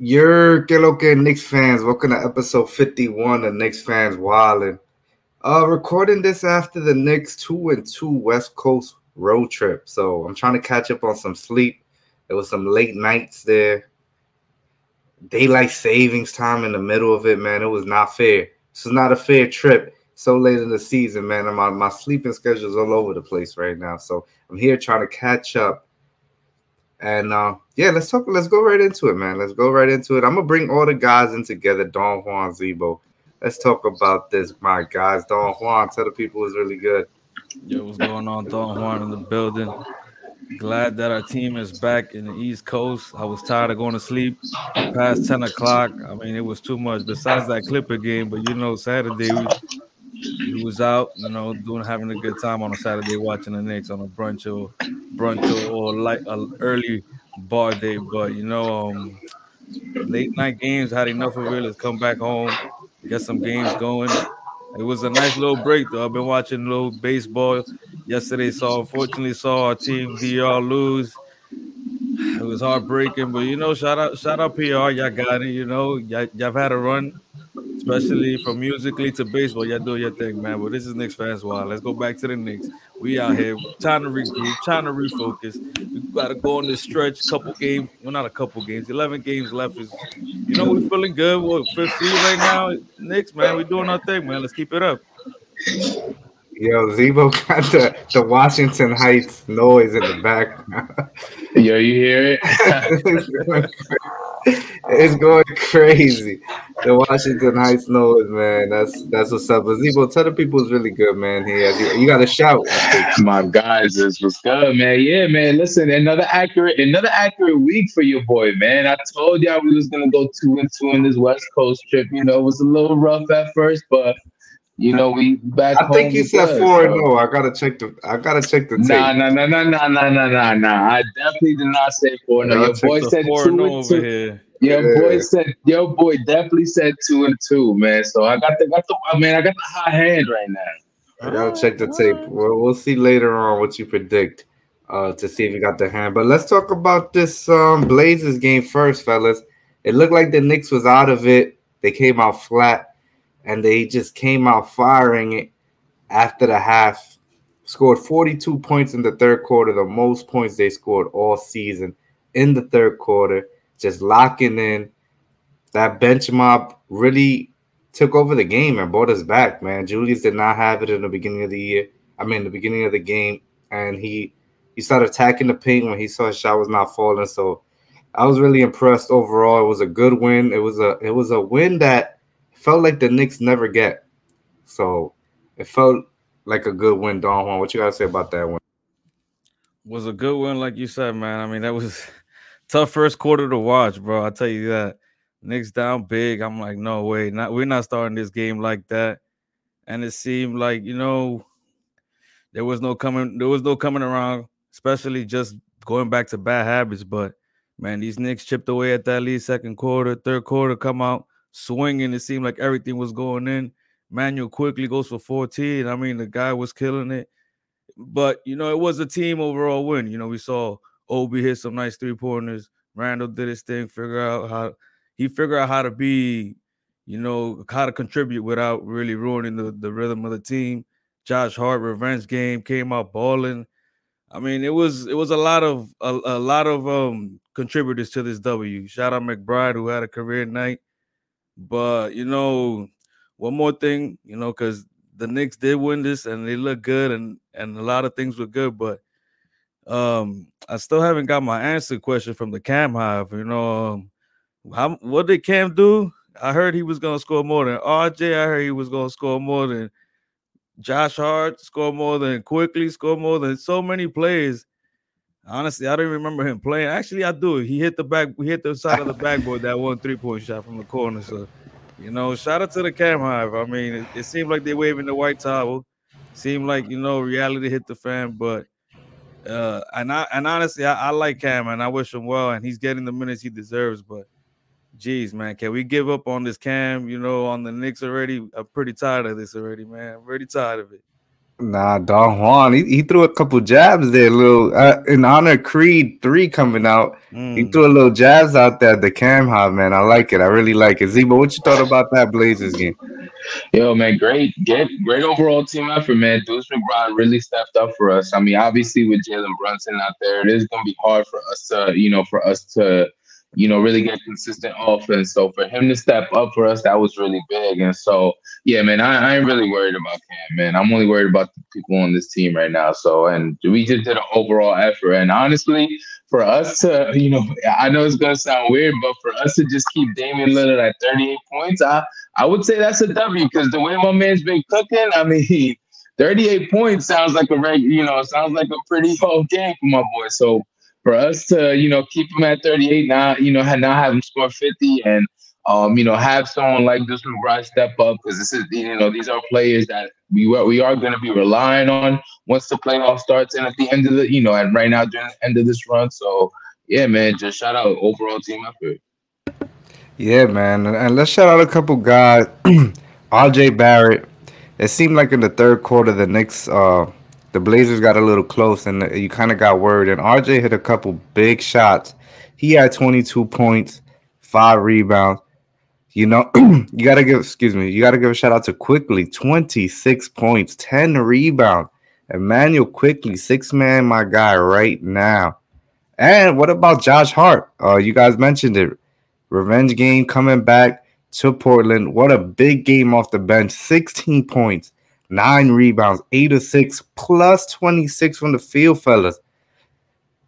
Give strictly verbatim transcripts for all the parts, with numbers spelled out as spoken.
You're que lo que, Knicks fans. Welcome to episode fifty-one of Knicks Fans Wilding. Uh, recording this after the Knicks two and two West Coast road trip, so I'm trying to catch up on some sleep. There was some late nights there. Daylight savings time in the middle of it, man. It was not fair. This is not a fair trip. So late in the season, man. My my sleeping schedule's all over the place right now, so I'm here trying to catch up. And, uh, yeah, let's talk. Let's go right into it, man. Let's go right into it. I'm going to bring all the guys in together, Don Juan, Zebo. Let's talk about this, my guys. Don Juan, tell the people it's really good. Yo, what's going on? Don Juan in the building. Glad that our team is back in the East Coast. I was tired of going to sleep past ten o'clock. I mean, it was too much besides that Clipper game. But, you know, Saturday we, we was out, you know, doing having a good time on a Saturday watching the Knicks on a brunch or brunch or like an early bar day, but you know, um, late night games had enough of it. Let's come back home, get some games going. It was a nice little break though. I've been watching a little baseball yesterday, so unfortunately saw our team D R lose. It was heartbreaking, but you know, shout out, shout out P R, y'all got it. You know, y'all, y'all had a run, especially from musically to baseball. Y'all do your thing, man. But this is Knicks Fans Wild. Let's go back to the Knicks. We out here trying to regroup, trying to refocus. We got to go on this stretch. Couple games, well, not a couple games. Eleven games left. Is, you know, we're feeling good. We're fifteen right now. Knicks, man, we're doing our thing, man. Let's keep it up. Yo, Zebo got the, the Washington Heights noise in the background. Yo, you hear it? It's going crazy. The Washington Heights noise, man. That's that's what's up. But Zebo, tell the people it's really good, man. Here, you, you got to shout. My guys, this was good, man. Yeah, man. Listen, another accurate, another accurate week for your boy, man. I told y'all we was gonna go two and two in this West Coast trip. You know, it was a little rough at first, but you know we back. I home think you said good, four and oh. I gotta check the. I gotta check the tape. Nah, nah, nah, nah, nah, nah, nah, nah. I definitely did not say four and oh. Your boy said two and over here. Your yeah. boy said, your boy definitely said two and two, man. So I got the, got the, man, I got the hot hand right now. I gotta check the tape. We'll, we'll see later on what you predict uh, to see if you got the hand. But let's talk about this um, Blazers game first, fellas. It looked like the Knicks was out of it. They came out flat, and they just came out firing it after the half. Scored forty-two points in the third quarter, the most points they scored all season in the third quarter. Just locking in. That bench mob really took over the game and brought us back, man. Julius did not have it in the beginning of the year. I mean, the beginning of the game. And he, he started attacking the paint when he saw his shot was not falling. So I was really impressed overall. It was a good win. It was a, it was a win that felt like the Knicks never get. So it felt like a good win, Don Juan. What you got to say about that win? Was a good win, like you said, man. I mean, that was... tough first quarter to watch, bro. I tell you that. Knicks down big. I'm like, no way. Not we're not starting this game like that. And it seemed like, you know, there was no coming, there was no coming around, especially just going back to bad habits. But man, these Knicks chipped away at that lead second quarter, third quarter, come out swinging. It seemed like everything was going in. Emmanuel Quickley goes for fourteen. I mean, the guy was killing it. But, you know, it was a team overall win. You know, we saw Obi hit some nice three-pointers. Randle did his thing, figure out how he figured out how to be, you know, how to contribute without really ruining the, the rhythm of the team. Josh Hart revenge game came out balling. I mean, it was it was a lot of a, a lot of um, contributors to this W. Shout out McBride, who had a career night. But you know, one more thing, you know, because the Knicks did win this and they look good and and a lot of things were good, but Um, I still haven't got my answer question from the Cam Hive. You know, um, how, what did Cam do? I heard he was going to score more than R J. I heard he was going to score more than Josh Hart, score more than Quickley, score more than so many players. Honestly, I don't remember him playing. Actually, I do. He hit the back. We hit the side of the backboard that one three-point shot from the corner. So, you know, shout out to the Cam Hive. I mean, it, it seemed like they waving the white towel. Seemed like, you know, reality hit the fan, but Uh, and I and honestly, I, I like Cam and I wish him well, and he's getting the minutes he deserves. But geez, man, can we give up on this Cam? You know, on the Knicks already. I'm pretty tired of this already, man. I'm pretty tired of it. Nah, Don Juan, he, he threw a couple jabs there, a little uh, in honor of Creed three coming out. Mm. He threw a little jabs out there at the Cam Hop, man. I like it. I really like it. Zebo, what you thought about that Blazers game? Yo, man, great, great, great overall team effort, man. Deuce McBride really stepped up for us. I mean, obviously with Jalen Brunson out there, it is gonna be hard for us to, you know, for us to, you know, really get consistent offense. So for him to step up for us, that was really big. And so, yeah, man, I, I ain't really worried about Cam, man. I'm only worried about the people on this team right now. So, and we just did an overall effort. And honestly, for us to, you know, I know it's going to sound weird, but for us to just keep Damian Lillard at thirty-eight points, I, I would say that's a W, because the way my man's been cooking, I mean, thirty-eight points sounds like a reg, you know, sounds like a pretty whole game for my boy. So, for us to, you know, keep him at thirty-eight, now, you know, now have him score fifty, and, um, you know, have someone like Deuce McBride step up, because this is, you know, these are players that we we are going to be relying on once the playoff starts, and at the end of the, you know, and right now during the end of this run. So, yeah, man, just shout out overall team effort. Yeah, man, and let's shout out a couple guys. R J Barrett. It seemed like in the third quarter, the Knicks, uh, the Blazers got a little close, and you kind of got worried. And R J hit a couple big shots. He had twenty-two points, five rebounds. You know, you gotta give. Excuse me. You gotta give a shout out to Quickley. twenty-six points, ten rebounds. Emmanuel Quickley, six man, my guy right now. And what about Josh Hart? Uh, you guys mentioned it. Revenge game coming back to Portland. What a big game off the bench. sixteen points. Nine rebounds, eight or six, plus twenty-six from the field, fellas.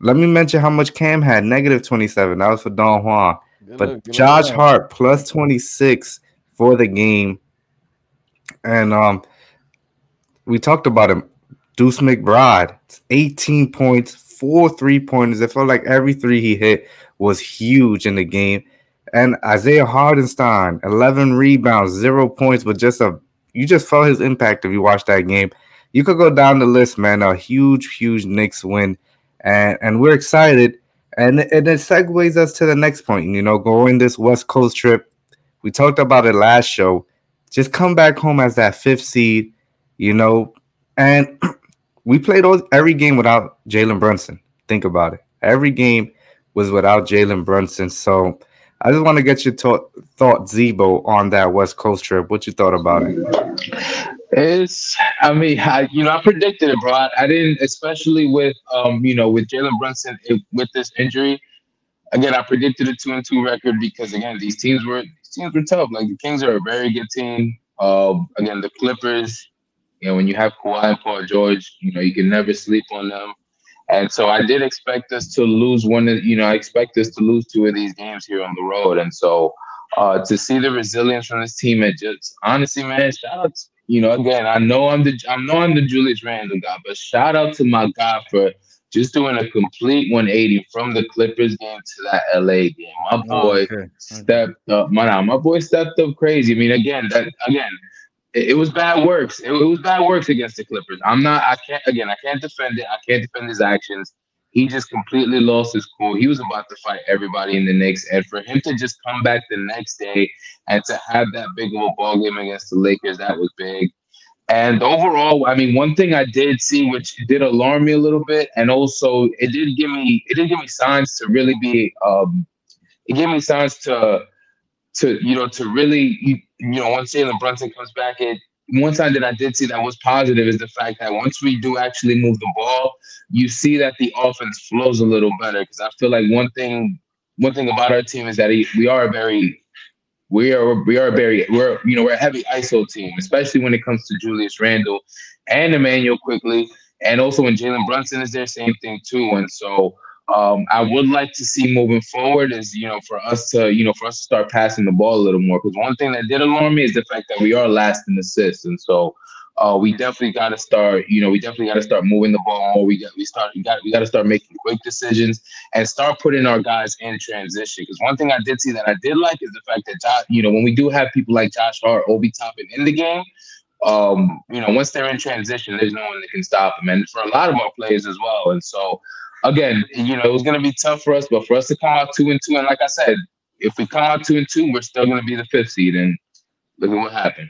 Let me mention how much Cam had, negative twenty-seven. That was for Don Juan. Good but look, Josh look. Hart, plus twenty-six for the game. And um, we talked about him. Deuce McBride, eighteen points, four three-pointers. It felt like every three he hit was huge in the game. And Isaiah Hartenstein, eleven rebounds, zero points, but just a You just felt his impact if you watched that game. You could go down the list, man. A huge, huge Knicks win. And and we're excited. And, and it segues us to the next point. You know, going this West Coast trip. We talked about it last show. Just come back home as that fifth seed, you know. And we played all, every game without Jalen Brunson. Think about it. Every game was without Jalen Brunson. So I just want to get your to- thought, Zebo, on that West Coast trip. What you thought about it? It's, I mean, I, you know, I predicted it, bro. I, I didn't, especially with, um, you know, with Jalen Brunson, it, with this injury. Again, I predicted a two and two record because, again, these teams were these teams were tough. Like, the Kings are a very good team. Uh, again, the Clippers. You know, when you have Kawhi and Paul George, you know, you can never sleep on them. And so I did expect us to lose one of, you know, I expect us to lose two of these games here on the road. And so uh, to see the resilience from this team, and just honestly, man, shout out, to, you know, again, I know I'm the, I know I'm the Julius Randle guy, but shout out to my guy for just doing a complete one eighty from the Clippers game to that L A game. My boy oh, okay. stepped up, my, my boy stepped up crazy. I mean, again, that, again, It was bad works. It was bad works against the Clippers. I'm not, I can't, again, I can't defend it. I can't defend his actions. He just completely lost his cool. He was about to fight everybody in the Knicks. And for him to just come back the next day and to have that big old ball game against the Lakers, that was big. And overall, I mean, one thing I did see, which did alarm me a little bit, and also it did give me, it did give me signs to really be, um, it gave me signs to, to, you know, to really, you, you know, once Jalen Brunson comes back, it one sign that I did see that was positive is the fact that once we do actually move the ball, you see that the offense flows a little better. Because I feel like one thing, one thing about our team is that we are a very, we are we are a very, we're you know we're a heavy I S O team, especially when it comes to Julius Randle and Emmanuel Quickley, and also when Jalen Brunson is there, same thing too. And so. Um, I would like to see moving forward is, you know, for us to, you know, for us to start passing the ball a little more. Because one thing that did alarm me is the fact that we are last in assists. And so uh, we definitely got to start, you know, we definitely got to start moving the ball more. We got, we start, we got, we got to start making quick decisions and start putting our guys in transition. Because one thing I did see that I did like is the fact that, Josh, you know, when we do have people like Josh Hart, Obi Toppin in the game, um, you know, once they're in transition, there's no one that can stop them. And for a lot of our players as well. And so, again, you know, it was going to be tough for us, but for us to come out two and two, and like I said, if we come out two and two, we're still going to be the fifth seed, and look at what happened.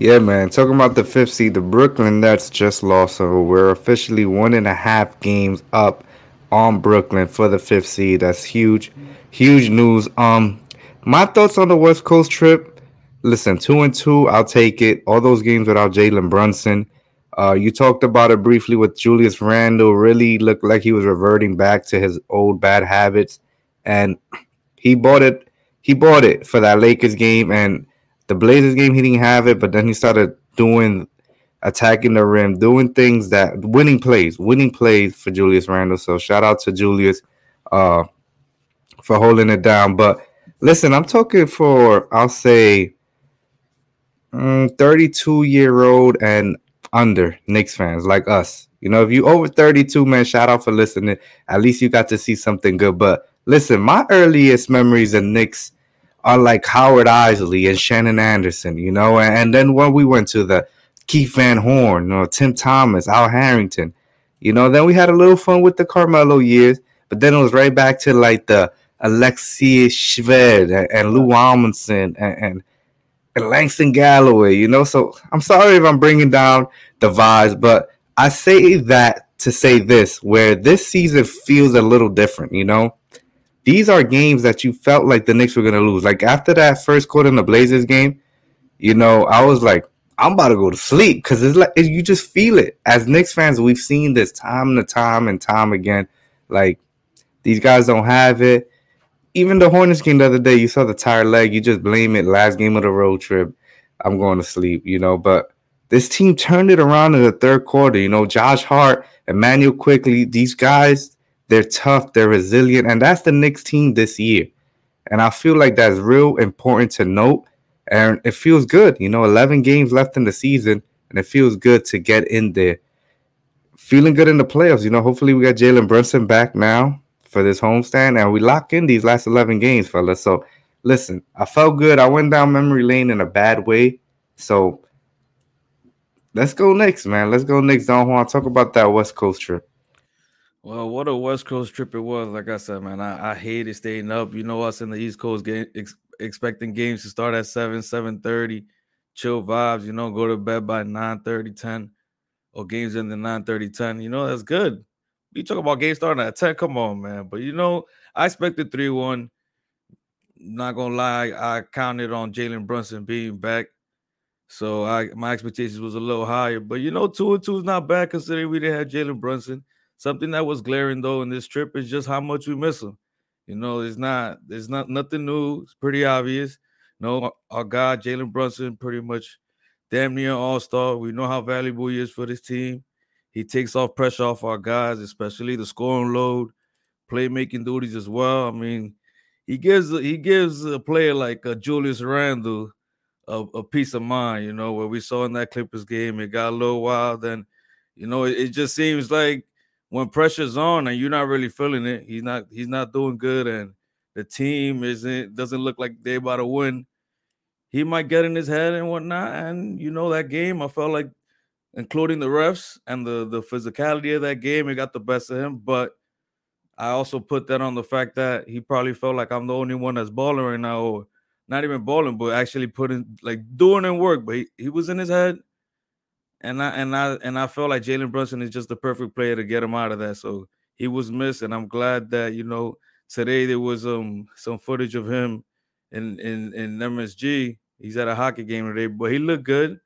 Yeah, man. Talking about the fifth seed, the Brooklyn Nets just lost, so we're officially one and a half games up on Brooklyn for the fifth seed. That's huge, huge news. Um, my thoughts on the West Coast trip. Listen, two and two, I'll take it. All those games without Jalen Brunson. Uh, you talked about it briefly with Julius Randle. Really looked like he was reverting back to his old bad habits, and he bought it. He bought it for that Lakers game and the Blazers game. He didn't have it, but then he started doing, attacking the rim, doing things that winning plays, winning plays for Julius Randle. So shout out to Julius, uh, for holding it down. But listen, I'm talking for I'll say, thirty-two year old and under Knicks fans like us. You know, if you over thirty-two, man, shout out for listening. At least you got to see something good. But listen, my earliest memories of Knicks are like Howard Isley and Shannon Anderson, you know, and, and then when we went to the Keith Van Horn or Tim Thomas, Al Harrington, you know, then we had a little fun with the Carmelo years, but then it was right back to like the Alexei Shved and, and Lou Amundson and, and And Langston Galloway, you know, so I'm sorry if I'm bringing down the vibes, but I say that to say this, where this season feels a little different, you know. These are games that you felt like the Knicks were going to lose. Like after that first quarter in the Blazers game, you know, I was like, I'm about to go to sleep because it's like it, you just feel it. As Knicks fans, we've seen this time and time and time again. Like these guys don't have it. Even the Hornets game the other day, you saw the tired leg. You just blame it. Last game of the road trip, I'm going to sleep, you know. But this team turned it around in the third quarter. You know, Josh Hart, Emmanuel Quickley, these guys, they're tough. They're resilient. And that's the Knicks team this year. And I feel like that's real important to note. And it feels good. You know, eleven games left in the season, and it feels good to get in there. Feeling good in the playoffs. You know, hopefully we got Jalen Brunson back now for this homestand, and we lock in these last eleven games, fellas. So, listen, I felt good. I went down memory lane in a bad way. So, let's go Knicks, man. Let's go Knicks. Don Juan, talk about that West Coast trip. Well, what a West Coast trip it was. Like I said, man, I, I hated staying up. You know us in the East Coast, game, ex- expecting games to start at seven, seven thirty, chill vibes, you know, go to bed by nine thirty, ten, or games in the nine thirty, ten. You know, that's good. You talk about game starting at ten. Come on, man. But, you know, I expected three one. Not going to lie, I counted on Jalen Brunson being back. So I, my expectations was a little higher. But, you know, two and two is not bad considering we didn't have Jalen Brunson. Something that was glaring, though, in this trip is just how much we miss him. You know, it's not, it's not nothing new. It's pretty obvious. You know, our guy, Jalen Brunson, pretty much damn near all-star. We know how valuable he is for this team. He takes off pressure off our guys, especially the scoring load, playmaking duties as well. I mean, he gives he gives a player like a Julius Randle a, a peace of mind, you know, where we saw in that Clippers game. It got a little wild, and, you know, it, it just seems like when pressure's on and you're not really feeling it, he's not he's not doing good, and the team isn't doesn't look like they're about to win. He might get in his head and whatnot, and, you know, that game, I felt like, including the refs and the, the physicality of that game, it got the best of him. But I also put that on the fact that he probably felt like I'm the only one that's balling right now, or not even balling, but actually putting, like, doing in work. But he, he was in his head, and I and I and I felt like Jalen Brunson is just the perfect player to get him out of that. So he was missed, and I'm glad that, you know, today there was um some footage of him in in in M S G. He's at a hockey game today, but he looked good.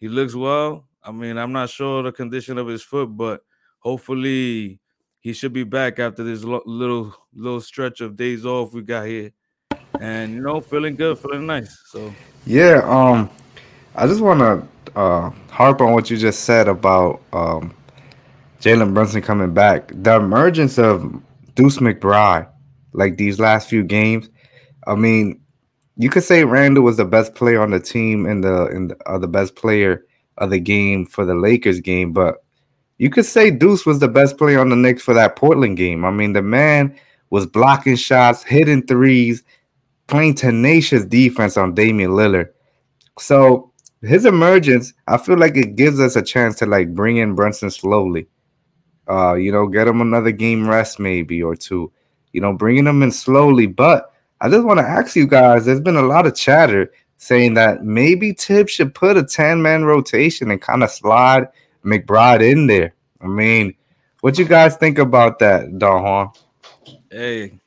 He looks well. I mean, I'm not sure the condition of his foot, but hopefully he should be back after this lo- little little stretch of days off we got here. And, you know, feeling good, feeling nice. So yeah, um, I just want to uh, harp on what you just said about um, Jalen Brunson coming back. The emergence of Deuce McBride, like these last few games, I mean, you could say Randall was the best player on the team and the, in the, uh, the best player of the game for the Lakers game, but you could say Deuce was the best player on the Knicks for that Portland game. I mean, the man was blocking shots, hitting threes, playing tenacious defense on Damian Lillard. So his emergence, I feel like it gives us a chance to, like, bring in Brunson slowly. Uh, you know, get him another game rest maybe or two. You know, bringing him in slowly. But I just want to ask you guys, there's been a lot of chatter saying that maybe Tibbs should put a ten-man rotation and kind of slide McBride in there. I mean, what you guys think about that, Don Juan? Hey,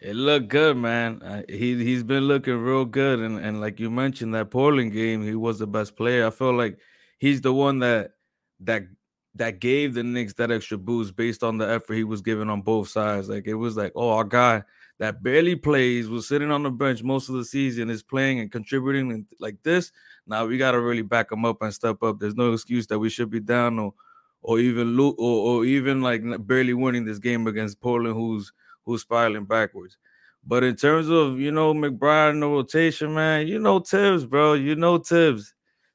it looked good, man. Uh, he, he's been looking real good. And, and like you mentioned, that Portland game, he was the best player. I feel like he's the one that that that gave the Knicks that extra boost based on the effort he was giving on both sides. Like, it was like, oh, our guy that barely plays, was sitting on the bench most of the season, is playing and contributing and like this. Now we got to really back him up and step up. There's no excuse that we should be down or or even lo- or, or even like barely winning this game against Portland, who's who's spiraling backwards. But in terms of, you know, McBride in the rotation, man, you know Tibbs, bro. You know Tibbs.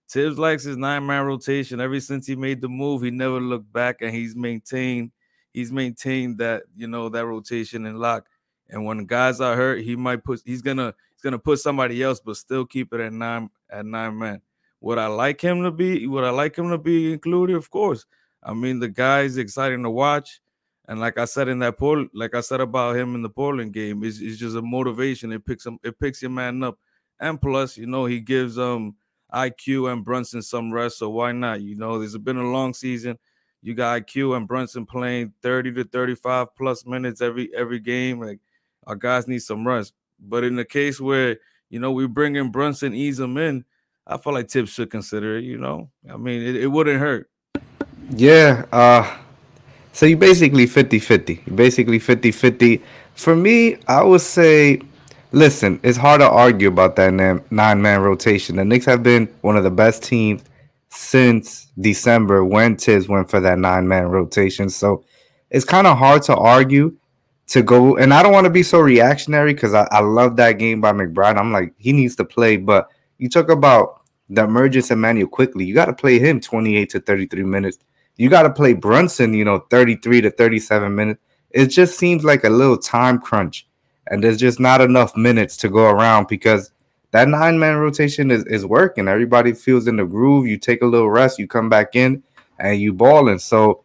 Tibbs likes his nine-man rotation. Ever since he made the move, he never looked back, and he's maintained he's maintained that, you know, that rotation in lock. And when guys are hurt, he might put he's gonna he's gonna put somebody else, but still keep it at nine at nine man. Would I like him to be? Would I like him to be included? Of course. I mean, the guy's exciting to watch. And like I said in that Portland, like I said about him in the Portland game, it's, it's just a motivation. It picks him, it picks your man up. And plus, you know, he gives um I Q and Brunson some rest. So why not? You know, there's been a long season. You got I Q and Brunson playing thirty to thirty-five plus minutes every every game. Like, our guys need some rest. But in the case where, you know, we bring in Brunson, ease him in, I feel like Tibbs should consider it, you know? I mean, it, it wouldn't hurt. Yeah. Uh, so you basically fifty-fifty. You basically fifty-fifty. For me, I would say, listen, it's hard to argue about that nine-man rotation. The Knicks have been one of the best teams since December when Tibbs went for that nine-man rotation. So it's kind of hard to argue to go. And I don't want to be so reactionary because I, I love that game by McBride. I'm like, he needs to play. But you talk about the emergence of Emmanuel Quickley. You got to play him twenty-eight to thirty-three minutes. You got to play Brunson, you know, thirty-three to thirty-seven minutes. It just seems like a little time crunch. And there's just not enough minutes to go around because that nine-man rotation is, is working. Everybody feels in the groove. You take a little rest. You come back in and you balling. So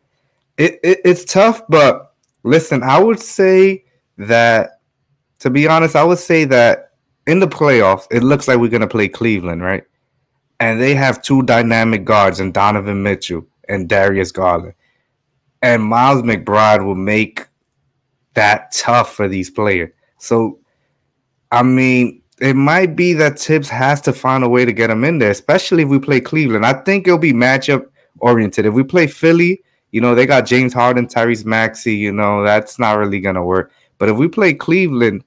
it, it it's tough, but listen, I would say that, to be honest, I would say that in the playoffs, it looks like we're going to play Cleveland, right? And they have two dynamic guards in Donovan Mitchell and Darius Garland. And Miles McBride will make that tough for these players. So, I mean, it might be that Tibbs has to find a way to get him in there, especially if we play Cleveland. I think it'll be matchup-oriented. If we play Philly, you know, they got James Harden, Tyrese Maxey. You know, that's not really going to work. But if we play Cleveland,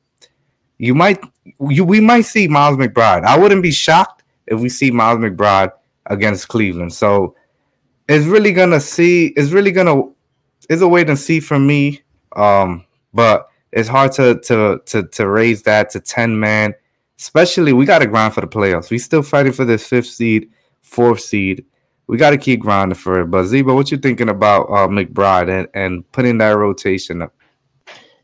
you might, you, we might see Miles McBride. I wouldn't be shocked if we see Miles McBride against Cleveland. So it's really going to see, it's really going to, it's a wait and see for me. Um, but it's hard to, to, to, to raise that to ten man, especially we got to grind for the playoffs. We still fighting for this fifth seed, fourth seed. We got to keep grinding for it. But Zebo, what you thinking about uh, McBride and, and putting that rotation up?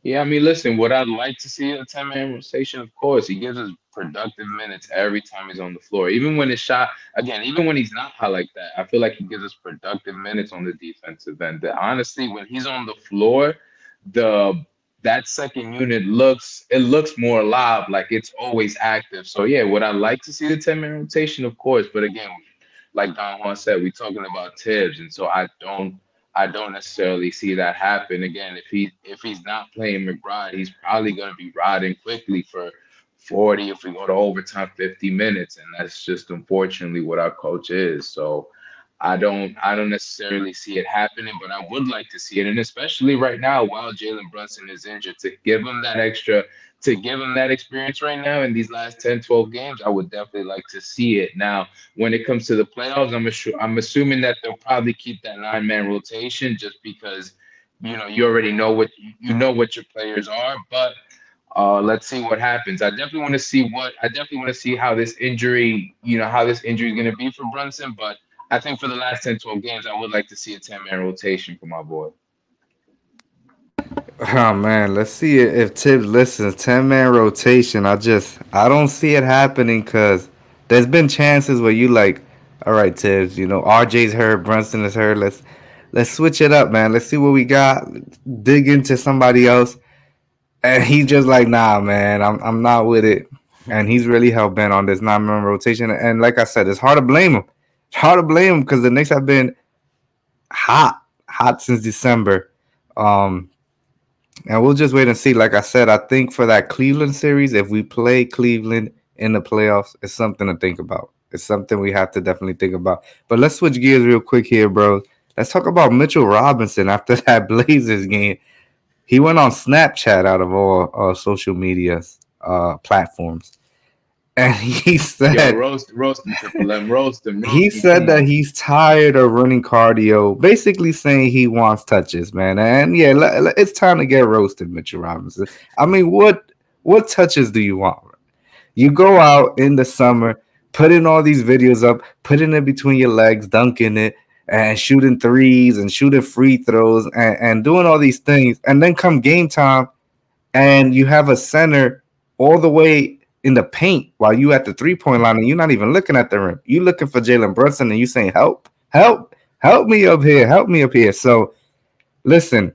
Yeah, I mean, listen, what I'd like to see in a ten-man rotation, of course, he gives us productive minutes every time he's on the floor. Even when his shot, again, even when he's not hot like that, I feel like he gives us productive minutes on the defensive end. But honestly, when he's on the floor, the that second unit looks, it looks more alive, like it's always active. So, yeah, would I like to see the ten-man rotation? Of course, but again, like Don Juan said, we're talking about Tibbs, and so I don't, I don't necessarily see that happen. Again, if he, if he's not playing McBride, he's probably going to be riding Quickley for forty. If we go to overtime, fifty minutes, and that's just unfortunately what our coach is. So I don't, I don't necessarily see it happening, but I would like to see it, and especially right now while Jalen Brunson is injured, to give him that extra, to give him that experience right now in these last ten, twelve games, I would definitely like to see it. Now, when it comes to the playoffs, I'm assu- I'm assuming that they'll probably keep that nine-man rotation just because, you know, you already know what you know what your players are. But uh, let's see what happens. I definitely want to see what I definitely want to see how this injury, you know, how this injury is going to be for Brunson. But I think for the last ten, twelve games, I would like to see a ten-man rotation for my boy. Oh, man, let's see if Tibbs listens. ten-man rotation, I just – I don't see it happening because there's been chances where you like, all right, Tibbs, you know, R J's hurt, Brunson is hurt. Let's let's switch it up, man. Let's see what we got. Dig into somebody else. And he just like, nah, man, I'm I'm not with it. and he's really hell bent on this nine-man rotation. And like I said, it's hard to blame him. It's hard to blame him because the Knicks have been hot, hot since December. Um, and we'll just wait and see. Like I said, I think for that Cleveland series, if we play Cleveland in the playoffs, it's something to think about. It's something we have to definitely think about. But let's switch gears real quick here, bro. Let's talk about Mitchell Robinson after that Blazers game. He went on Snapchat out of all uh, social media uh, platforms. And he said... Yo, roast, roast him, let him roast him. Roast he him. Said that he's tired of running cardio, basically saying he wants touches, man. And yeah, it's time to get roasted, Mitchell Robinson. I mean, what what touches do you want? You go out in the summer, putting all these videos up, putting it between your legs, dunking it, and shooting threes and shooting free throws and, and doing all these things. And then come game time and you have a center all the way in the paint while you at the three-point line and you're not even looking at the rim. You're looking for Jalen Brunson and you're saying, help, help, help me up here, help me up here. So listen,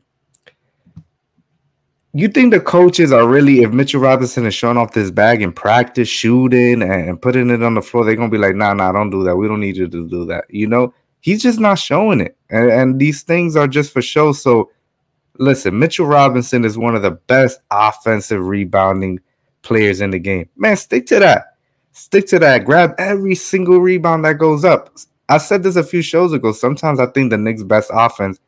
you think the coaches are really, if Mitchell Robinson is showing off this bag in practice, shooting and putting it on the floor, they're going to be like, nah, nah, don't do that. We don't need you to do that. You know, he's just not showing it. And, and these things are just for show. So listen, Mitchell Robinson is one of the best offensive rebounding players in the game. Man, stick to that. Stick to that. Grab every single rebound that goes up. I said this a few shows ago. Sometimes I think the Knicks' best offense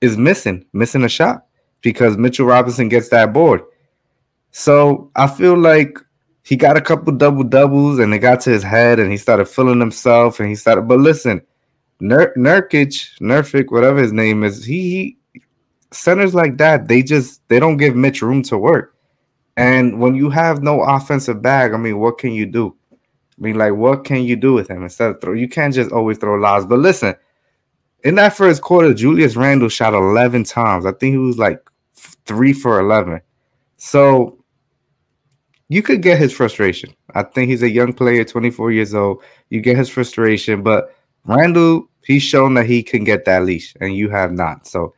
is missing, missing a shot. Because Mitchell Robinson gets that board. So I feel like he got a couple double-doubles and it got to his head and he started feeling himself and he started... But listen, Nur- Nurkic, Nurkic, whatever his name is, he, he... Centers like that, they just... They don't give Mitch room to work. And when you have no offensive bag, I mean, what can you do? I mean, like, what can you do with him? Instead of throw... You can't just always throw lobs. But listen, in that first quarter, Julius Randle shot eleven times. I think he was like three for eleven. So you could get his frustration. I think he's a young player, twenty-four years old. You get his frustration, but Randle, he's shown that he can get that leash, and you have not. So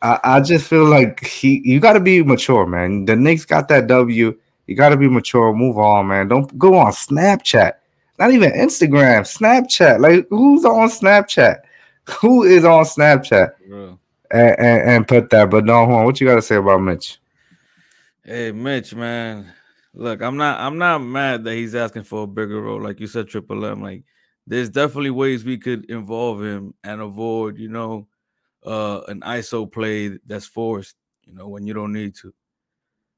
I, I just feel like he, you got to be mature, man. The Knicks got that W. You got to be mature. Move on, man. Don't go on Snapchat. Not even Instagram. Snapchat. Like, who's on Snapchat? Who is on Snapchat? Bro. And, and, and put that, but no, hold on. What you gotta say about Mitch? Hey, Mitch, man, look, I'm not, I'm not mad that he's asking for a bigger role, like you said, Triple M. Like, there's definitely ways we could involve him and avoid, you know, uh, an I S O play that's forced, you know, when you don't need to.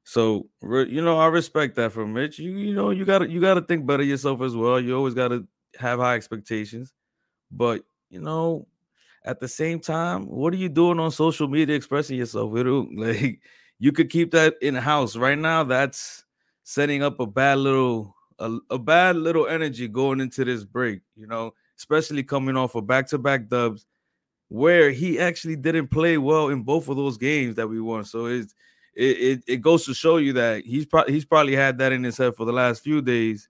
So, re- you know, I respect that from Mitch. You, you know, you gotta, you gotta think better yourself as well. You always gotta have high expectations, but you know. At the same time, what are you doing on social media expressing yourself? Like, you could keep that in house right now. That's setting up a bad little, a, a bad little energy going into this break, you know, especially coming off of back-to-back dubs where he actually didn't play well in both of those games that we won. So it's, it, it, it goes to show you that he's pro- he's probably had that in his head for the last few days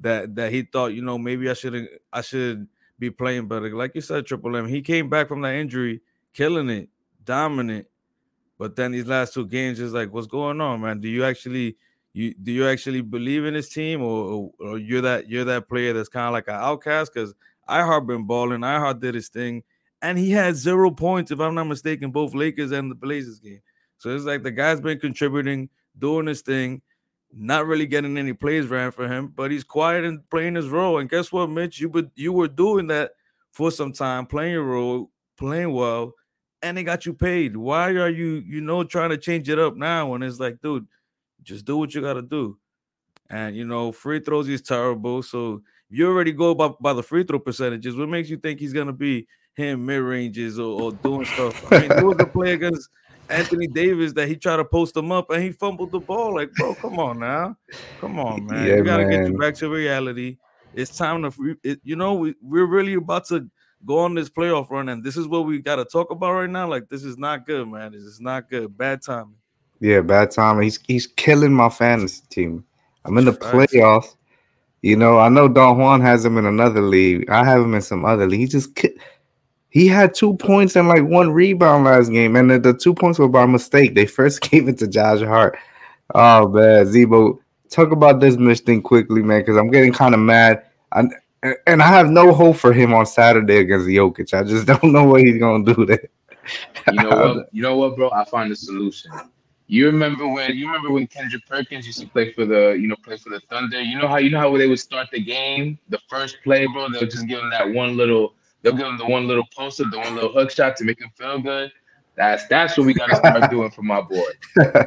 that, that he thought, you know, maybe I shouldn't, I should be playing better. Like you said, Triple M, he came back from that injury, killing it, dominant. But then these last two games, it's like, what's going on, man? Do you actually, you do you actually believe in this team, or, or, or you're that you're that player that's kind of like an outcast? Because I H A R been balling, I H A R did his thing, and he had zero points, if I'm not mistaken, both Lakers and the Blazers game. So it's like the guy's been contributing, doing his thing, not really getting any plays ran for him, but he's quiet and playing his role. And guess what, Mitch? You were, you were doing that for some time, playing your role, playing well, and they got you paid. Why are you, you know, trying to change it up now when it's like, dude, just do what you got to do? And, you know, free throws is terrible. So you already go by, by the free throw percentages. What makes you think he's going to be hitting mid-ranges or, or doing stuff? I mean, there was a play against Anthony Davis that he tried to post him up and he fumbled the ball. Like, bro, come on now. Come on, man. Yeah, you got to get you back to reality. It's time to, it, you know, we, we're really about to go on this playoff run, and this is what we got to talk about right now. Like, this is not good, man. This is not good. Bad timing. Yeah, bad timing. He's, he's killing my fantasy team. I'm in the playoffs. You know, I know Don Juan has him in another league. I have him in some other league. He just ki- He had two points and like one rebound last game, and the, the two points were by mistake. They first gave it to Josh Hart. Oh man, Zebo, talk about this Mitch thing quickly, man, because I'm getting kind of mad. I, and I have no hope for him on Saturday against Jokic. I just don't know what he's going to do there. You know what? You know what, bro? I find a solution. You remember when you remember when Kendrick Perkins used to play for the you know play for the Thunder. You know how you know how they would start the game, the first play, bro. They'll just give him that one little. They'll give him the one little post up, the one little hook shot to make him feel good. That's that's what we gotta start doing for my boy.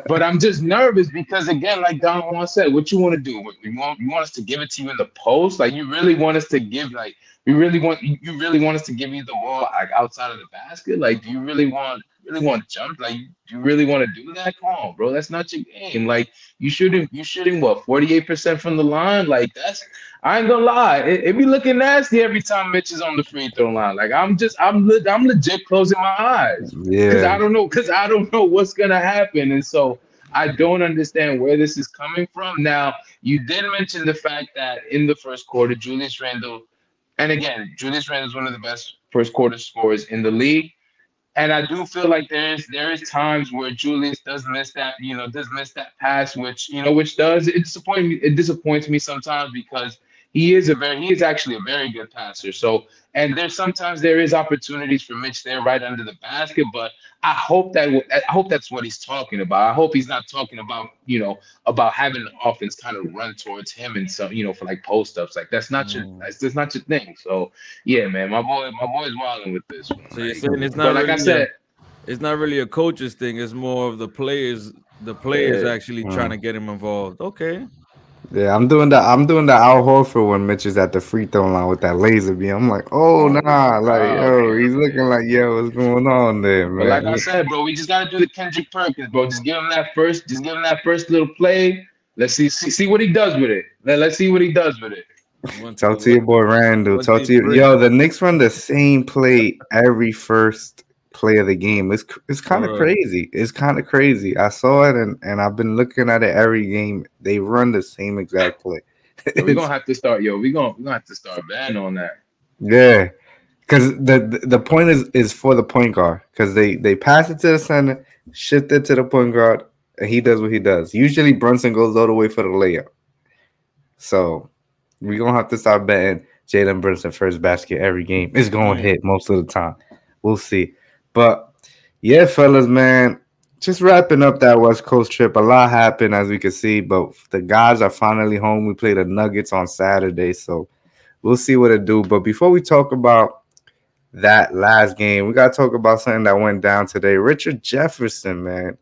But I'm just nervous because again, like Don Juan said, what you want to do? You want you want us to give it to you in the post? Like you really want us to give like we really want you really want us to give you the ball like outside of the basket? Like do you really want really want jump? Like do you really want to do that? Come on, bro. That's not your game. Like you shooting you shooting what forty-eight percent from the line? Like that's I ain't gonna lie, it, it be looking nasty every time Mitch is on the free throw line. Like I'm just, I'm, le- I'm legit closing my eyes. Yeah. Cause I don't know, cause I don't know what's gonna happen, and so I don't understand where this is coming from. Now you did mention the fact that in the first quarter, Julius Randle, and again, Julius Randle is one of the best first quarter scorers in the league, and I do feel like there is there is times where Julius does miss that, you know, does miss that pass, which you know, which does it disappoint me. It disappoints me sometimes because. He is a very, he is actually a very good passer. So, and there's sometimes there is opportunities for Mitch there right under the basket. But I hope that I hope that's what he's talking about. I hope he's not talking about you know about having the offense kind of run towards him and some you know for like post ups. Like that's not mm. your that's, that's not your thing. So yeah, man, my boy, my boy's wilding with this one. So you're saying it's not but really like I said, a, it's not really a coach's thing. It's more of the players, the players yeah. actually mm. trying to get him involved. Okay. Yeah, I'm doing the I'm doing the Al Horford when Mitch is at the free throw line with that laser beam. I'm like, oh nah, like oh, yo, he's looking like yo, what's going on there, man? But like I said, bro, we just gotta do the Kendrick Perkins, bro. Just give him that first, just give him that first little play. Let's see, see, see what he does with it. Let, let's see what he does with it. One, two, Talk to your boy Randall. Talk to you, yo. The Knicks run the same play every first play of the game. It's it's kind of crazy. It's kind of crazy. I saw it and, and I've been looking at it every game. They run the same exact play. We're gonna have to start, yo. We're gonna we're gonna have to start banning on that. Yeah, because the the point is is for the point guard because they they pass it to the center, shift it to the point guard, and he does what he does. Usually Brunson goes all the way for the layup. So we're gonna have to start betting Jalen Brunson first basket every game. It's gonna hit most of the time. We'll see. But, yeah, fellas, man, just wrapping up that West Coast trip. A lot happened, as we can see, but the guys are finally home. We play the Nuggets on Saturday, so we'll see what it do. But before we talk about that last game, we got to talk about something that went down today. Richard Jefferson, man.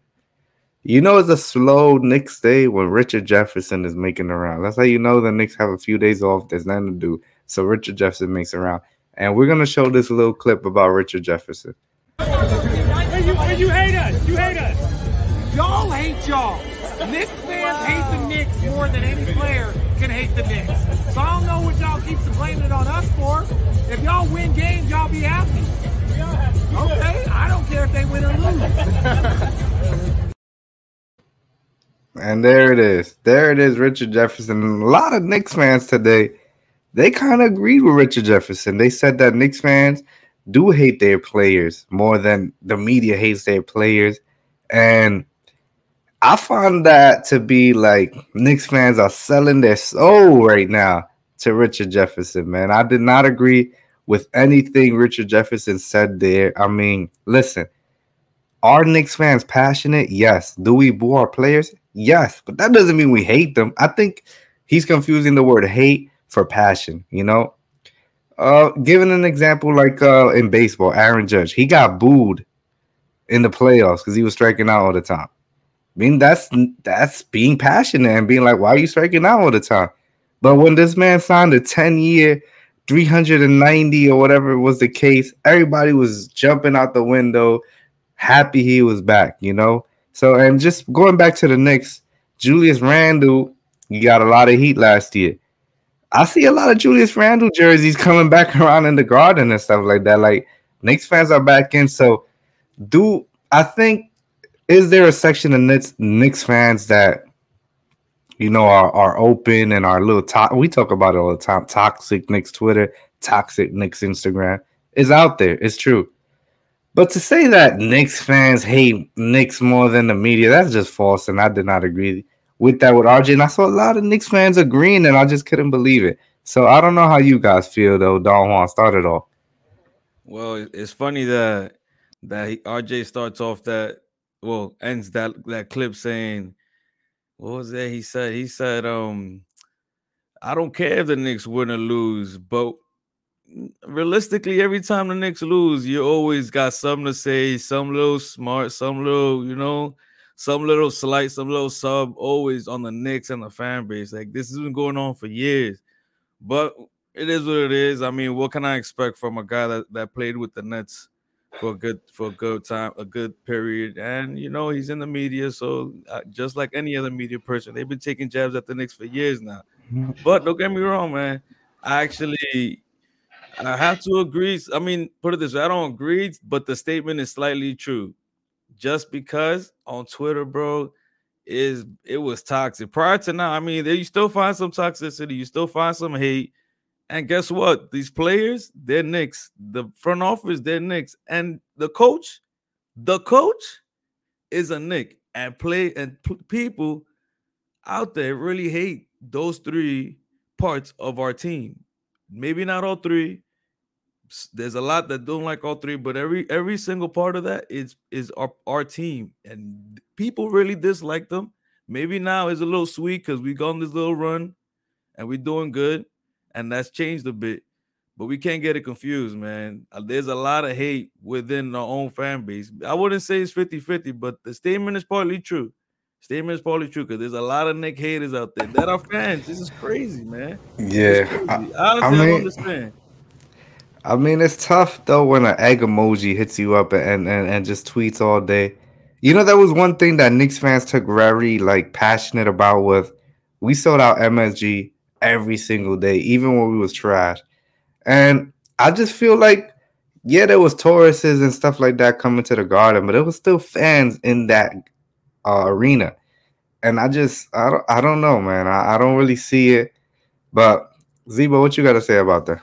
You know it's a slow Knicks day when Richard Jefferson is making a round. That's how you know the Knicks have a few days off. There's nothing to do. So Richard Jefferson makes a round. And we're going to show this little clip about Richard Jefferson. And you, and you hate us. You hate us. Y'all hate y'all. Knicks fans hate the Knicks more than any player can hate the Knicks. So I don't know what y'all keep complaining it on us for. If y'all win games, y'all be happy. Okay? I don't care if they win or lose. And there it is. There it is, Richard Jefferson. A lot of Knicks fans today, they kind of agreed with Richard Jefferson. They said that Knicks fans do hate their players more than the media hates their players. And I find that to be like Knicks fans are selling their soul right now to Richard Jefferson, man. I did not agree with anything Richard Jefferson said there. I mean, listen, are Knicks fans passionate? Yes. Do we boo our players? Yes. But that doesn't mean we hate them. I think he's confusing the word hate for passion, you know? Uh, giving an example like uh in baseball, Aaron Judge, he got booed in the playoffs because he was striking out all the time. I mean, that's that's being passionate and being like, why are you striking out all the time? But when this man signed a ten-year, three hundred ninety or whatever was the case, everybody was jumping out the window, happy he was back, you know? So, and just going back to the Knicks, Julius Randle, he got a lot of heat last year. I see a lot of Julius Randle jerseys coming back around in the garden and stuff like that. Like, Knicks fans are back in. So, do I think, is there a section of Knicks, Knicks fans that, you know, are, are open and are a little to- – we talk about it all the time. Toxic Knicks Twitter, toxic Knicks Instagram. It's out there. It's true. But to say that Knicks fans hate Knicks more than the media, that's just false, and I did not agree with that with R J. And I saw a lot of Knicks fans agreeing, and I just couldn't believe it. So I don't know how you guys feel, though. Don Juan, start it off. Well, it's funny that that he, R J starts off that, well, ends that, that clip saying, what was that he said? He said, um, I don't care if the Knicks win or lose, but realistically, every time the Knicks lose, you always got something to say, some little smart, some little, you know, some little slight, some little sub, always on the Knicks and the fan base. Like, this has been going on for years. But it is what it is. I mean, what can I expect from a guy that, that played with the Nets for a good for a good time, a good period? And, you know, he's in the media. So just like any other media person, they've been taking jabs at the Knicks for years now. But don't get me wrong, man. I actually I have to agree. I mean, put it this way. I don't agree, but the statement is slightly true. Just because on Twitter, bro, is it was toxic. Prior to now, I mean, there you still find some toxicity. You still find some hate. And guess what? These players, they're Knicks. The front office, they're Knicks. And the coach, the coach is a Knick. And play and p- people out there really hate those three parts of our team. Maybe not all three. There's a lot that don't like all three, but every every single part of that is is our, our team, and people really dislike them. Maybe now it's a little sweet because we got on this little run, and we're doing good, and that's changed a bit. But we can't get it confused, man. There's a lot of hate within our own fan base. I wouldn't say it's fifty-fifty, but the statement is partly true. Statement is probably true because there's a lot of Knick haters out there that are fans. This is crazy, man. Yeah, crazy. I, Honestly, I, mean, I don't understand. I mean, it's tough, though, when an egg emoji hits you up and, and, and just tweets all day. You know, that was one thing that Knicks fans took very, like, passionate about was we sold out M S G every single day, even when we was trash. And I just feel like, yeah, there was tourists and stuff like that coming to the Garden, but there was still fans in that uh, arena. And I just, I don't, I don't know, man. I, I don't really see it. But, Zebo, what you got to say about that?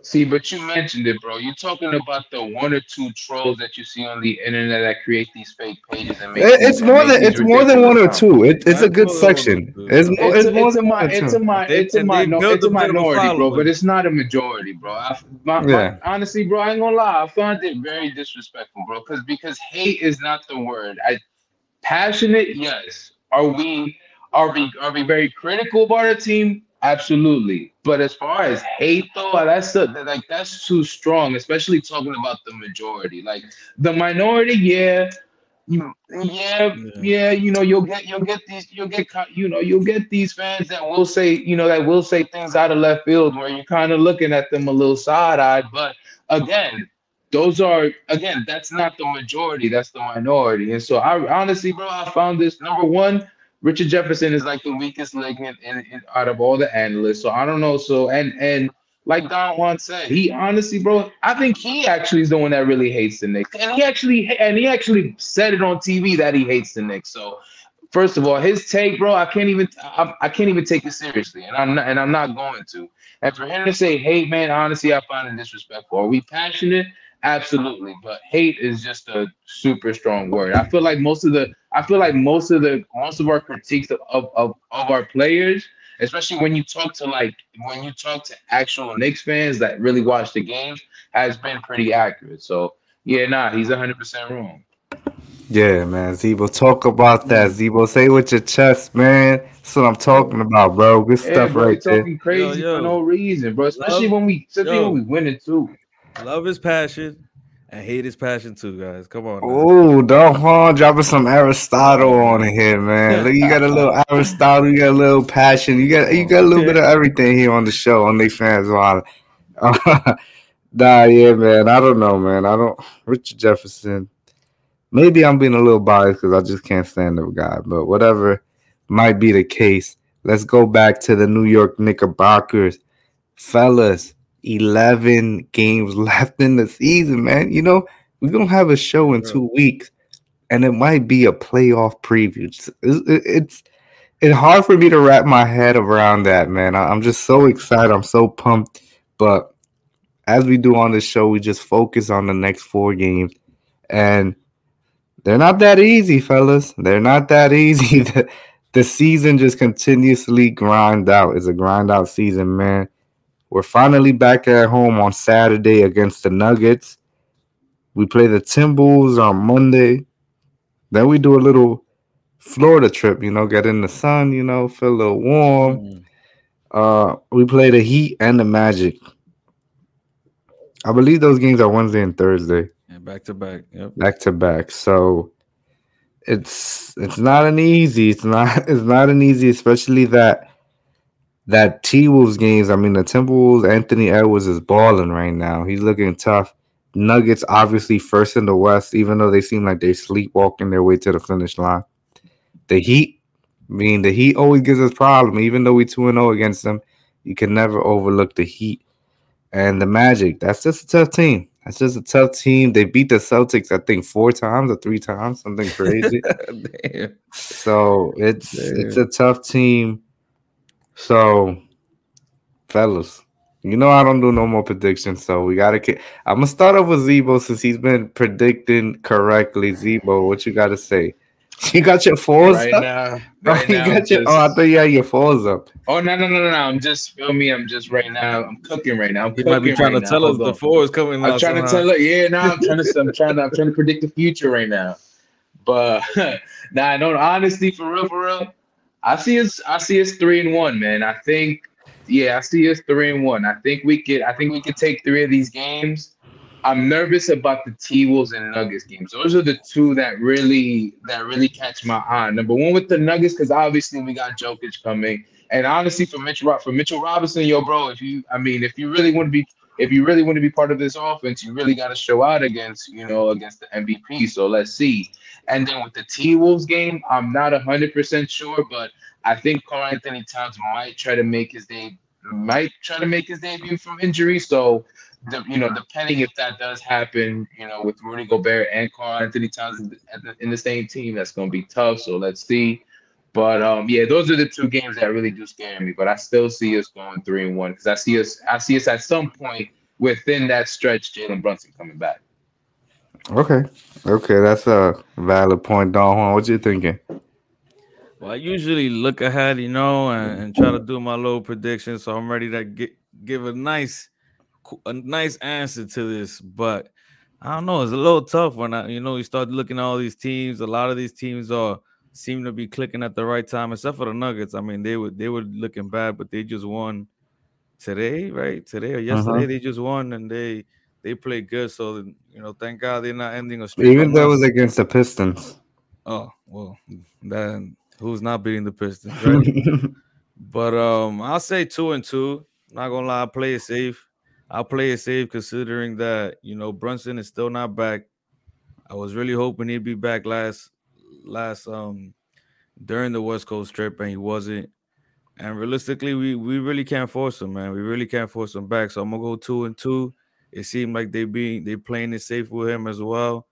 See, but you mentioned it, bro. You're talking about the one or two trolls that you see on the internet that create these fake pages and make it, it's more than it's more than one or two. It, it's a good section. It's more it's, it's, it's than my it's a my it's a my it's a minority, bro. But it's not a majority, bro. I, my, yeah. my, honestly, bro, I ain't gonna lie. I found it very disrespectful, bro. Because because hate is not the word. I passionate, yes. Are we are we are we very critical about our team? Absolutely, but as far as hate though, that's a, like that's too strong, especially talking about the majority. Like the minority, yeah, you, yeah, yeah. You know, you'll get, you'll get these, you'll get, you know, you'll get these fans that will say, you know, that will say things out of left field where you're kind of looking at them a little side-eyed. But again, those are again, that's not the majority. That's the minority. And so, I honestly, bro, I found this number one. Richard Jefferson is like the weakest link in, in, in out of all the analysts. So I don't know. So and and like Don Juan said, he honestly, bro, I think he actually is the one that really hates the Knicks. And he actually and he actually said it on T V that he hates the Knicks. So first of all, his take, bro, I can't even I, I can't even take it seriously, and I'm not and I'm not going to. And for him to say, "Hey, man, honestly, I find it disrespectful." Are we passionate? Absolutely, but hate is just a super strong word. I feel like most of the, I feel like most of the, most of our critiques of, of, of, of our players, especially when you talk to like, when you talk to actual Knicks fans that really watch the games, has been pretty accurate. So yeah, nah, he's one hundred percent wrong. Yeah, man, Zebo, talk about that, Zebo. Say it with your chest, man. That's what I'm talking about, bro. Good yeah, stuff, bro, right talking there. Talking crazy yo, yo. for no reason, bro. Especially Love, when we, especially yo. when we win it too. Love his passion and hate his passion too, guys. Come on. Oh, Don Juan dropping some Aristotle on here, man. Look, you got a little Aristotle, you got a little passion, you got you got a little bit of everything here on the show on Knicks Fans Wilding. Uh, nah, yeah, man. I don't know, man. I don't. Richard Jefferson. Maybe I'm being a little biased because I just can't stand the guy. But whatever might be the case, let's go back to the New York Knickerbockers, fellas. eleven games left in the season, man. You know, we're going to have a show in two weeks, and it might be a playoff preview. It's, it's, it's hard for me to wrap my head around that, man. I'm just so excited. I'm so pumped. But as we do on this show, we just focus on the next four games. And they're not that easy, fellas. They're not that easy. the season just continuously grind out. It's a grind out season, man. We're finally back at home on Saturday against the Nuggets. We play the Timberwolves on Monday. Then we do a little Florida trip, you know, get in the sun, you know, feel a little warm. Mm. Uh, we play the Heat and the Magic. I believe those games are Wednesday and Thursday. Yeah, back to back. Yep. Back to back. So it's it's not an easy. It's not it's not an easy, especially that that T-Wolves games. I mean, the Timberwolves, Anthony Edwards is balling right now. He's looking tough. Nuggets obviously first in the West, even though they seem like they're sleepwalking their way to the finish line. The Heat, I mean, the Heat always gives us problems. Even though we two and oh against them, you can never overlook the Heat. And the Magic, that's just a tough team. That's just a tough team. They beat the Celtics, I think, four times or three times, something crazy. Damn. So it's Damn. it's a tough team. So, fellas, you know I don't do no more predictions, so we gotta. Ke- I'm gonna start off with Zebo since he's been predicting correctly. Zebo, what you gotta say? You got your fours right up? Now, right you now, got your, just, oh, I thought you had your fours up. Oh, no, no, no, no, no. I'm just, feel me, I'm just right now. I'm cooking right now. I'm you might be trying right to tell now. us the fours coming I'm trying somehow. to tell it. Yeah, no, I'm trying, to, I'm, trying to, I'm trying to predict the future right now. But, nah, no, honestly, for real, for real, I see us, I see us three and one, man. I think, yeah, I see us three and one. I think we could, I think we could take three of these games. I'm nervous about the T-Wolves and Nuggets games. Those are the two that really that really catch my eye. Number one with the Nuggets, because obviously we got Jokic coming, and honestly for Mitchell for Mitchell Robinson, yo, bro, if you I mean, if you really want to be if you really want to be part of this offense, you really got to show out against you know against the M V P. So let's see. And then with the T-Wolves game, I'm not one hundred percent sure, but I think Karl-Anthony Towns might try to make his day might try to make his debut from injury. So. The, you know, depending if that does happen, you know, with Rudy Gobert and Karl-Anthony Towns in the, in the same team, that's going to be tough. So let's see. But um, yeah, those are the two games that really do scare me. But I still see us going three and one because I see us, I see us at some point within that stretch, Jalen Brunson coming back. Okay, okay, that's a valid point, Don Juan. What you thinking? Well, I usually look ahead, you know, and, and try to do my little prediction, so I'm ready to get, give a nice. A nice answer to this, but I don't know. It's a little tough when I, you know, you start looking at all these teams. A lot of these teams are seem to be clicking at the right time, except for the Nuggets. I mean, they were they were looking bad, but they just won today, right? Today or yesterday, uh-huh. They just won and they they played good. So you know, thank God they're not ending a streak. Even though it was against the Pistons. Oh well, then who's not beating the Pistons, right? But um, I'll say two and two. Not gonna lie, I play it safe. I'll play it safe considering that, you know, Brunson is still not back. I was really hoping he'd be back last, last, um, during the West Coast trip, and he wasn't. And realistically, we, we really can't force him, man. We really can't force him back. So I'm going to go two and two. It seemed like they being, they playing it safe with him as well.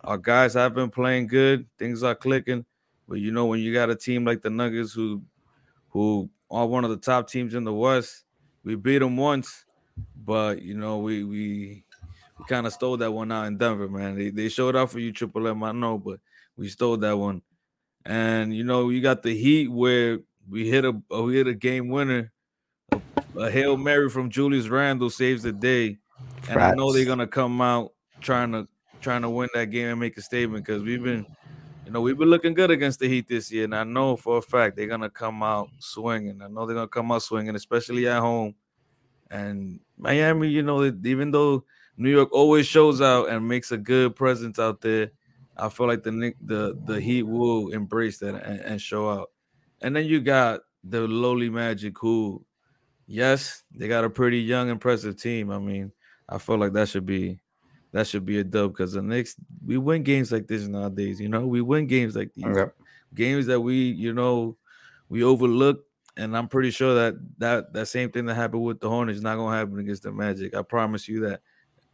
Our guys have been playing good. Things are clicking. But, you know, when you got a team like the Nuggets who, who are one of the top teams in the West, we beat them once. But, you know, we we, we kind of stole that one out in Denver, man. They they showed out for you, Triple M, I know, but we stole that one. And, you know, you got the Heat where we hit a we hit a game winner. A, a Hail Mary from Julius Randle saves the day. And Prats. I know they're going to come out trying to trying to win that game and make a statement because we've been, you know, we've been looking good against the Heat this year. And I know for a fact they're going to come out swinging. I know they're going to come out swinging, especially at home. And Miami, you know, even though New York always shows out and makes a good presence out there, I feel like the the, the Heat will embrace that and, and show out. And then you got the lowly Magic who, yes, they got a pretty young, impressive team. I mean, I feel like that should be that should be a dub because the Knicks, we win games like this nowadays, you know? We win games like these. Okay. Games that we, you know, we overlook. And I'm pretty sure that, that that same thing that happened with the Hornets is not going to happen against the Magic. I promise you that.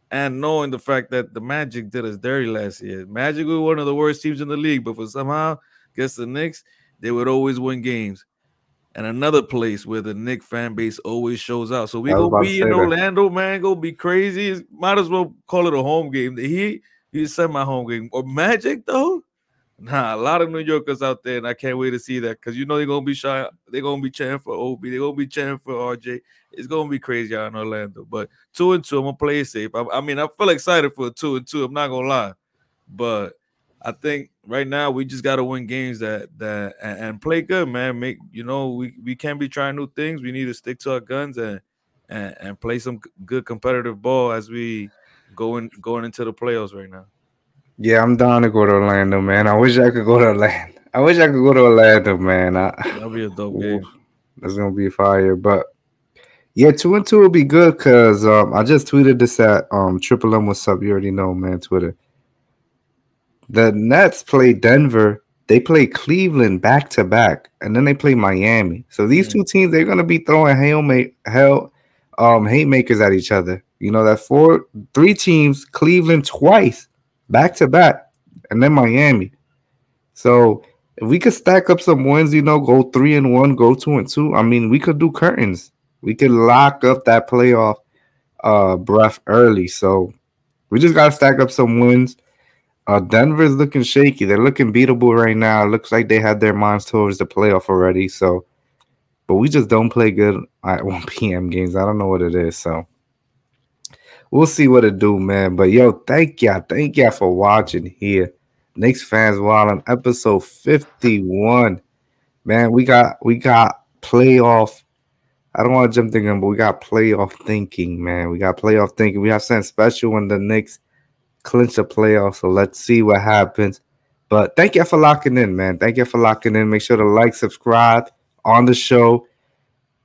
And knowing the fact that the Magic did us dirty last year. Magic were one of the worst teams in the league, but for somehow, against the Knicks, they would always win games. And another place where the Knicks fan base always shows out. So we go be in Orlando, man, go be crazy. Might as well call it a home game. The Heat, you said my home game. Or Magic, though? Nah, a lot of New Yorkers out there, and I can't wait to see that, because you know they're gonna be shy. They're gonna be chanting for Obi. They're gonna be chanting for R J. It's gonna be crazy out in Orlando. But two and two, I'm gonna play it safe. I, I mean, I feel excited for a two and two. I'm not gonna lie, but I think right now we just gotta win games that that and, and play good, man. Make you know we, we can't be trying new things. We need to stick to our guns and and, and play some good competitive ball as we going going into the playoffs right now. Yeah, I'm down to go to Orlando, man. I wish I could go to Orlando. I wish I could go to Orlando, man. I, That'll be a dope game. That's gonna be fire. But yeah, two and two will be good because um, I just tweeted this at um Triple M. What's up? You already know, man. Twitter. The Nets play Denver. They play Cleveland back to back, and then they play Miami. So these mm-hmm. two teams, they're gonna be throwing hail, ma- hell, um, haymakers at each other. You know that four, three teams, Cleveland twice. Back to back, and then Miami. So if we could stack up some wins, you know, go three and one, go two and two. I mean, we could do curtains. We could lock up that playoff uh, breath early. So we just gotta stack up some wins. Uh, Denver's looking shaky. They're looking beatable right now. It looks like they had their minds towards the playoff already. So, but we just don't play good at one p.m. games. I don't know what it is. So. We'll see what it do, man. But, yo, thank y'all. Thank y'all for watching here. Knicks Fans Wilding, episode fifty-one. Man, we got we got playoff. I don't want to jump the gun, but we got playoff thinking, man. We got playoff thinking. We have something special when the Knicks clinch the playoffs, so let's see what happens. But thank y'all for locking in, man. Thank y'all for locking in. Make sure to like, subscribe on the show,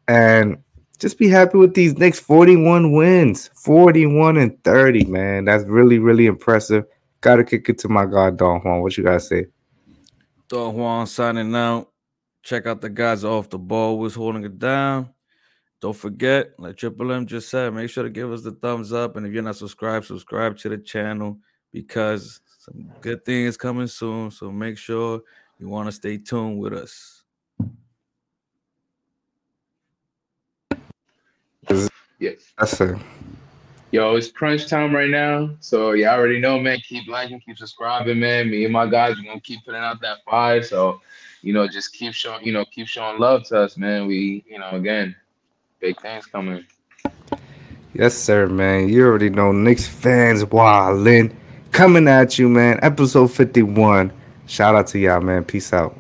and just be happy with these Knicks. forty-one wins, forty-one and thirty, man. That's really, really impressive. Got to kick it to my guy, Don Juan. What you guys say? Don Juan signing out. Check out the guys off the ball. We're holding it down. Don't forget, like Triple M just said, make sure to give us the thumbs up. And if you're not subscribed, subscribe to the channel because some good things coming soon. So make sure you want to stay tuned with us. Yes. That's it. Yo, it's crunch time right now. So y'all already know, man. Keep liking, keep subscribing, man. Me and my guys are gonna keep putting out that fire. So, you know, just keep showing, you know, keep showing love to us, man. We, you know, again, big things coming. Yes, sir, man. You already know, Knicks Fans Wildin coming at you, man. Episode fifty-one. Shout out to y'all, man. Peace out.